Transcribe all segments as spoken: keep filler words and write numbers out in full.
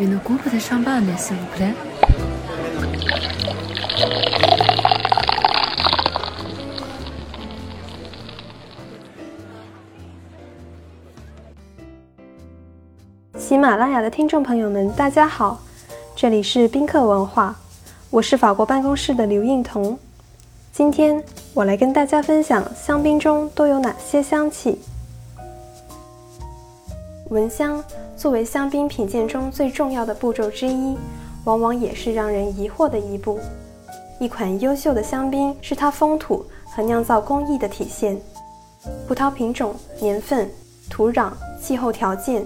Une coupe de champagne, s'il vous plaît.喜马拉雅的听众朋友们，大家好，这里是宾客文化，我是法国办公室的刘映彤。今天我来跟大家分享香槟中都有哪些香气。闻香作为香槟品鉴中最重要的步骤之一，往往也是让人疑惑的一步。一款优秀的香槟是它风土和酿造工艺的体现。葡萄品种、年份、土壤、气候条件、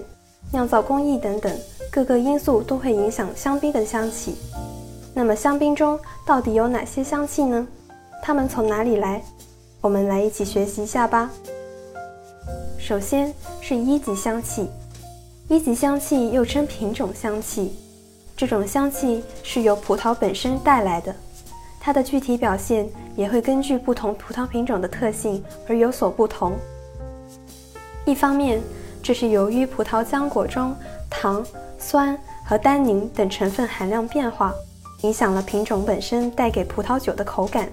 酿造工艺等等各个因素都会影响香槟的香气。那么香槟中到底有哪些香气呢？它们从哪里来？我们来一起学习一下吧。首先是一级香气，一级香气又称品种香气，这种香气是由葡萄本身带来的，它的具体表现也会根据不同葡萄品种的特性而有所不同。一方面，这是由于葡萄浆果中糖、酸和单宁等成分含量变化，影响了品种本身带给葡萄酒的口感。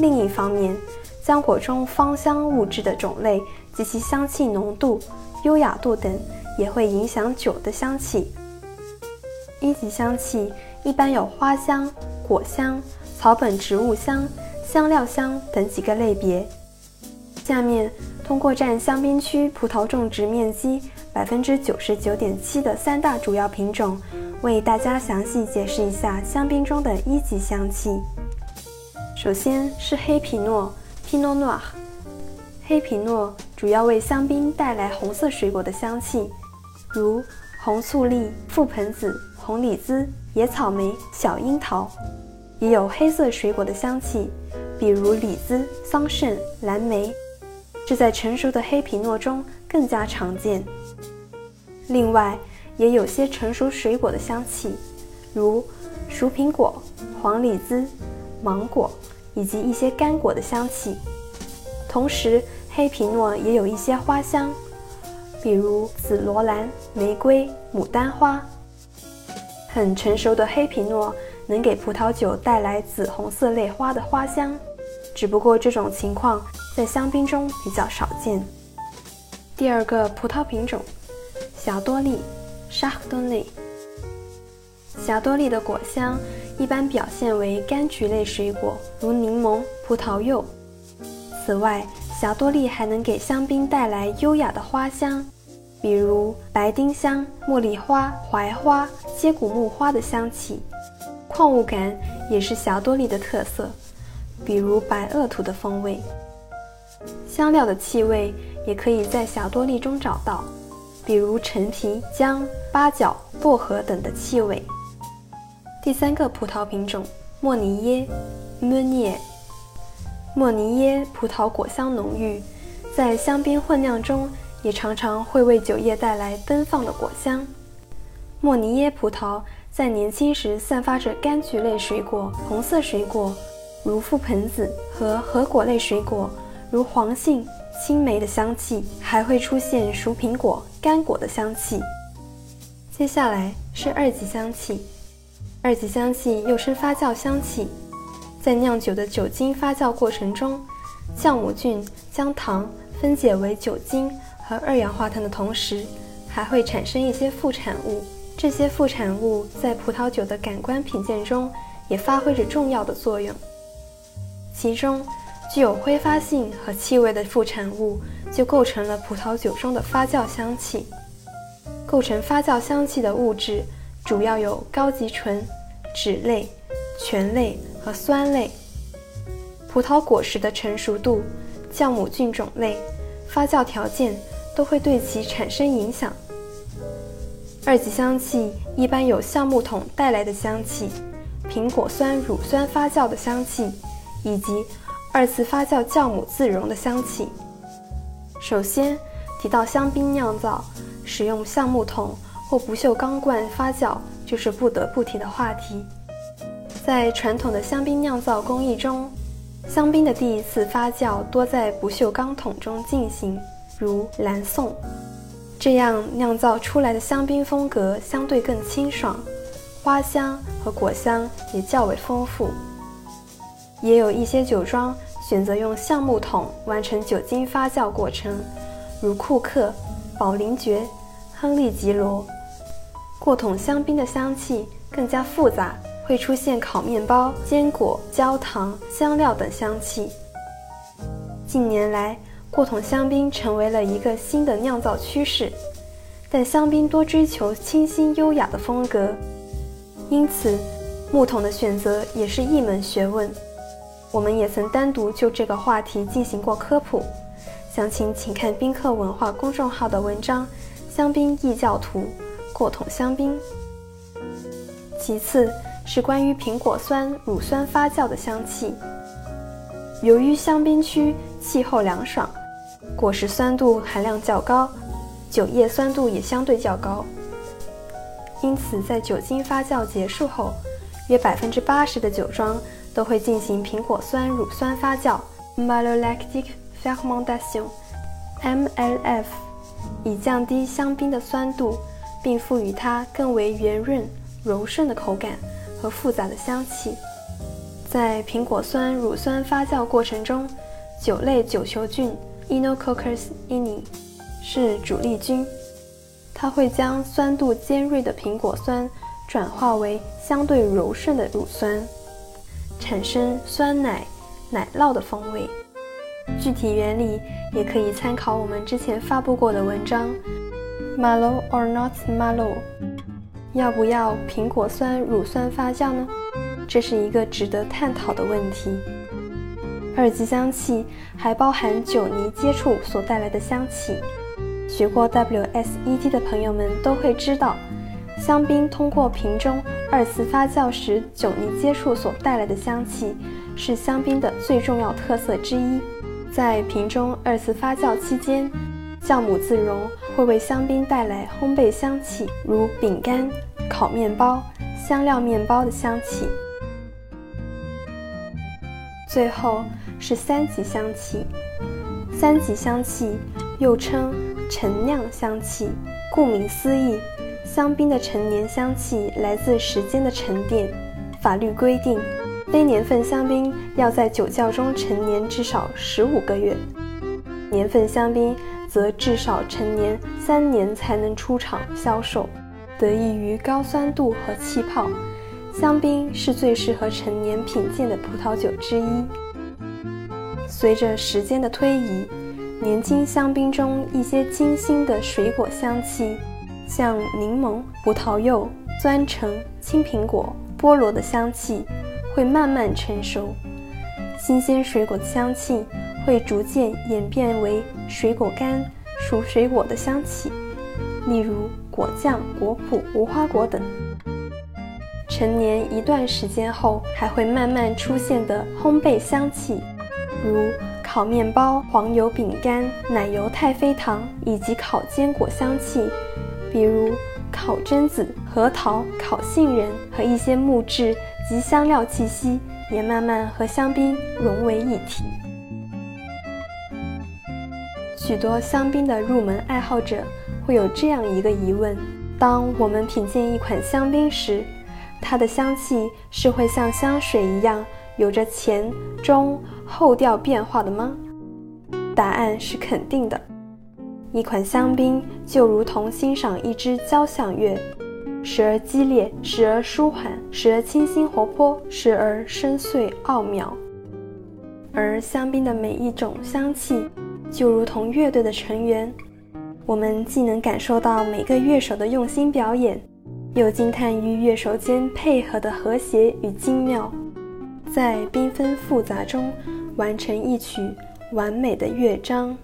另一方面，浆果中芳香物质的种类及其香气浓度、优雅度等也会影响酒的香气。一级香气一般有花香、果香、草本植物香、香料香等几个类别。下面通过占香槟区葡萄种植面积 百分之九十九点七 的三大主要品种，为大家详细解释一下香槟中的一级香气。首先是黑皮诺 Pinot Noir， 黑皮诺主要为香槟带来红色水果的香气，如红醋栗、覆盆子、红李子、野草莓、小樱桃，也有黑色水果的香气，比如李子、桑葚、蓝莓，这在成熟的黑皮诺中更加常见。另外，也有些成熟水果的香气，如熟苹果、黄李子、芒果以及一些干果的香气。同时，黑皮诺也有一些花香，比如紫罗兰、玫瑰、牡丹花。很成熟的黑皮诺能给葡萄酒带来紫红色类花的花香，只不过这种情况在香槟中比较少见。第二个葡萄品种，霞多丽 Chardonnay。 霞多丽的果香一般表现为柑橘类水果，如柠檬、葡萄柚。此外，霞多丽还能给香槟带来优雅的花香，比如白丁香、茉莉花、槐花、接骨木花的香气。矿物感也是霞多丽的特色，比如白垩土的风味。香料的气味也可以在霞多丽中找到，比如陈皮、姜、八角、薄荷等的气味。第三个葡萄品种，莫尼耶 Meunier。 莫尼耶葡萄果香浓郁，在香槟混酿中也常常会为酒液带来奔放的果香。莫尼耶葡萄在年轻时散发着柑橘类水果、红色水果如覆盆子和核果类水果如黄杏、青梅的香气，还会出现熟苹果、干果的香气。接下来是二级香气，二级香气又称发酵香气，在酿酒的酒精发酵过程中，酵母菌将糖分解为酒精和二氧化碳的同时，还会产生一些副产物，这些副产物在葡萄酒的感官品鉴中也发挥着重要的作用。其中具有挥发性和气味的副产物就构成了葡萄酒中的发酵香气。构成发酵香气的物质主要有高级醇、酯类、醛类和酸类。葡萄果实的成熟度、酵母菌种类、发酵条件都会对其产生影响。二级香气一般有橡木桶带来的香气、苹果酸乳酸发酵的香气，以及二次发酵酵母自溶的香气。首先提到香槟酿造，使用橡木桶或不锈钢罐发酵就是不得不提的话题。在传统的香槟酿造工艺中，香槟的第一次发酵多在不锈钢桶中进行，如蓝宋。这样酿造出来的香槟风格相对更清爽，花香和果香也较为丰富。也有一些酒庄选择用橡木桶完成酒精发酵过程，如库克、宝林爵、亨利吉罗。过桶香槟的香气更加复杂，会出现烤面包、坚果、焦糖、香料等香气。近年来，过桶香槟成为了一个新的酿造趋势，但香槟多追求清新优雅的风格，因此木桶的选择也是一门学问。我们也曾单独就这个话题进行过科普，详情请看宾客文化公众号的文章《香槟异教徒：过桶香槟》。其次是关于苹果酸、乳酸发酵的香气。由于香槟区气候凉爽，果实酸度含量较高，酒液酸度也相对较高，因此在酒精发酵结束后，约 百分之八十 的酒庄都会进行苹果酸乳酸发酵 Malolactic Fermentation （M L F）， 以降低香槟的酸度，并赋予它更为圆润、柔顺的口感和复杂的香气。在苹果酸乳酸发酵过程中，酒类酒球菌 Enococcus inni 是主力军，它会将酸度尖锐的苹果酸转化为相对柔顺的乳酸，产生酸奶、奶酪的风味。具体原理也可以参考我们之前发布过的文章 Malo or not Malo， 要不要苹果酸乳酸发酵呢？这是一个值得探讨的问题。二级香气还包含酒泥接触所带来的香气。学过 W S E T 的朋友们都会知道，香槟通过瓶中二次发酵时酒泥接触所带来的香气是香槟的最重要特色之一。在瓶中二次发酵期间，酵母自溶会为香槟带来烘焙香气，如饼干、烤面包、香料面包的香气。最后是三级香气。三级香气又称陈酿香气，顾名思义，香槟的陈年香气来自时间的沉淀。法律规定，非年份香槟要在酒窖中陈年至少十五个月，年份香槟则至少陈年三年才能出厂销售。得益于高酸度和气泡，香槟是最适合陈年品鉴的葡萄酒之一。随着时间的推移，年轻香槟中一些清新的水果香气，像柠檬、葡萄柚、酸橙、青苹果、菠萝的香气会慢慢成熟，新鲜水果的香气会逐渐演变为水果干、熟水果的香气，例如果酱、果脯、无花果等。陈年一段时间后还会慢慢出现的烘焙香气，如烤面包、黄油饼干、奶油太妃糖以及烤坚果香气，比如烤榛子、核桃、烤杏仁和一些木质及香料气息也慢慢和香槟融为一体。许多香槟的入门爱好者会有这样一个疑问：当我们品鉴一款香槟时，它的香气是会像香水一样有着前、中、后调变化的吗？答案是肯定的。一款香槟就如同欣赏一支交响乐，时而激烈，时而舒缓，时而清新活泼，时而深邃奥妙。而香槟的每一种香气就如同乐队的成员，我们既能感受到每个乐手的用心表演，又惊叹于乐手间配合的和谐与精妙，在缤纷复杂中完成一曲完美的乐章。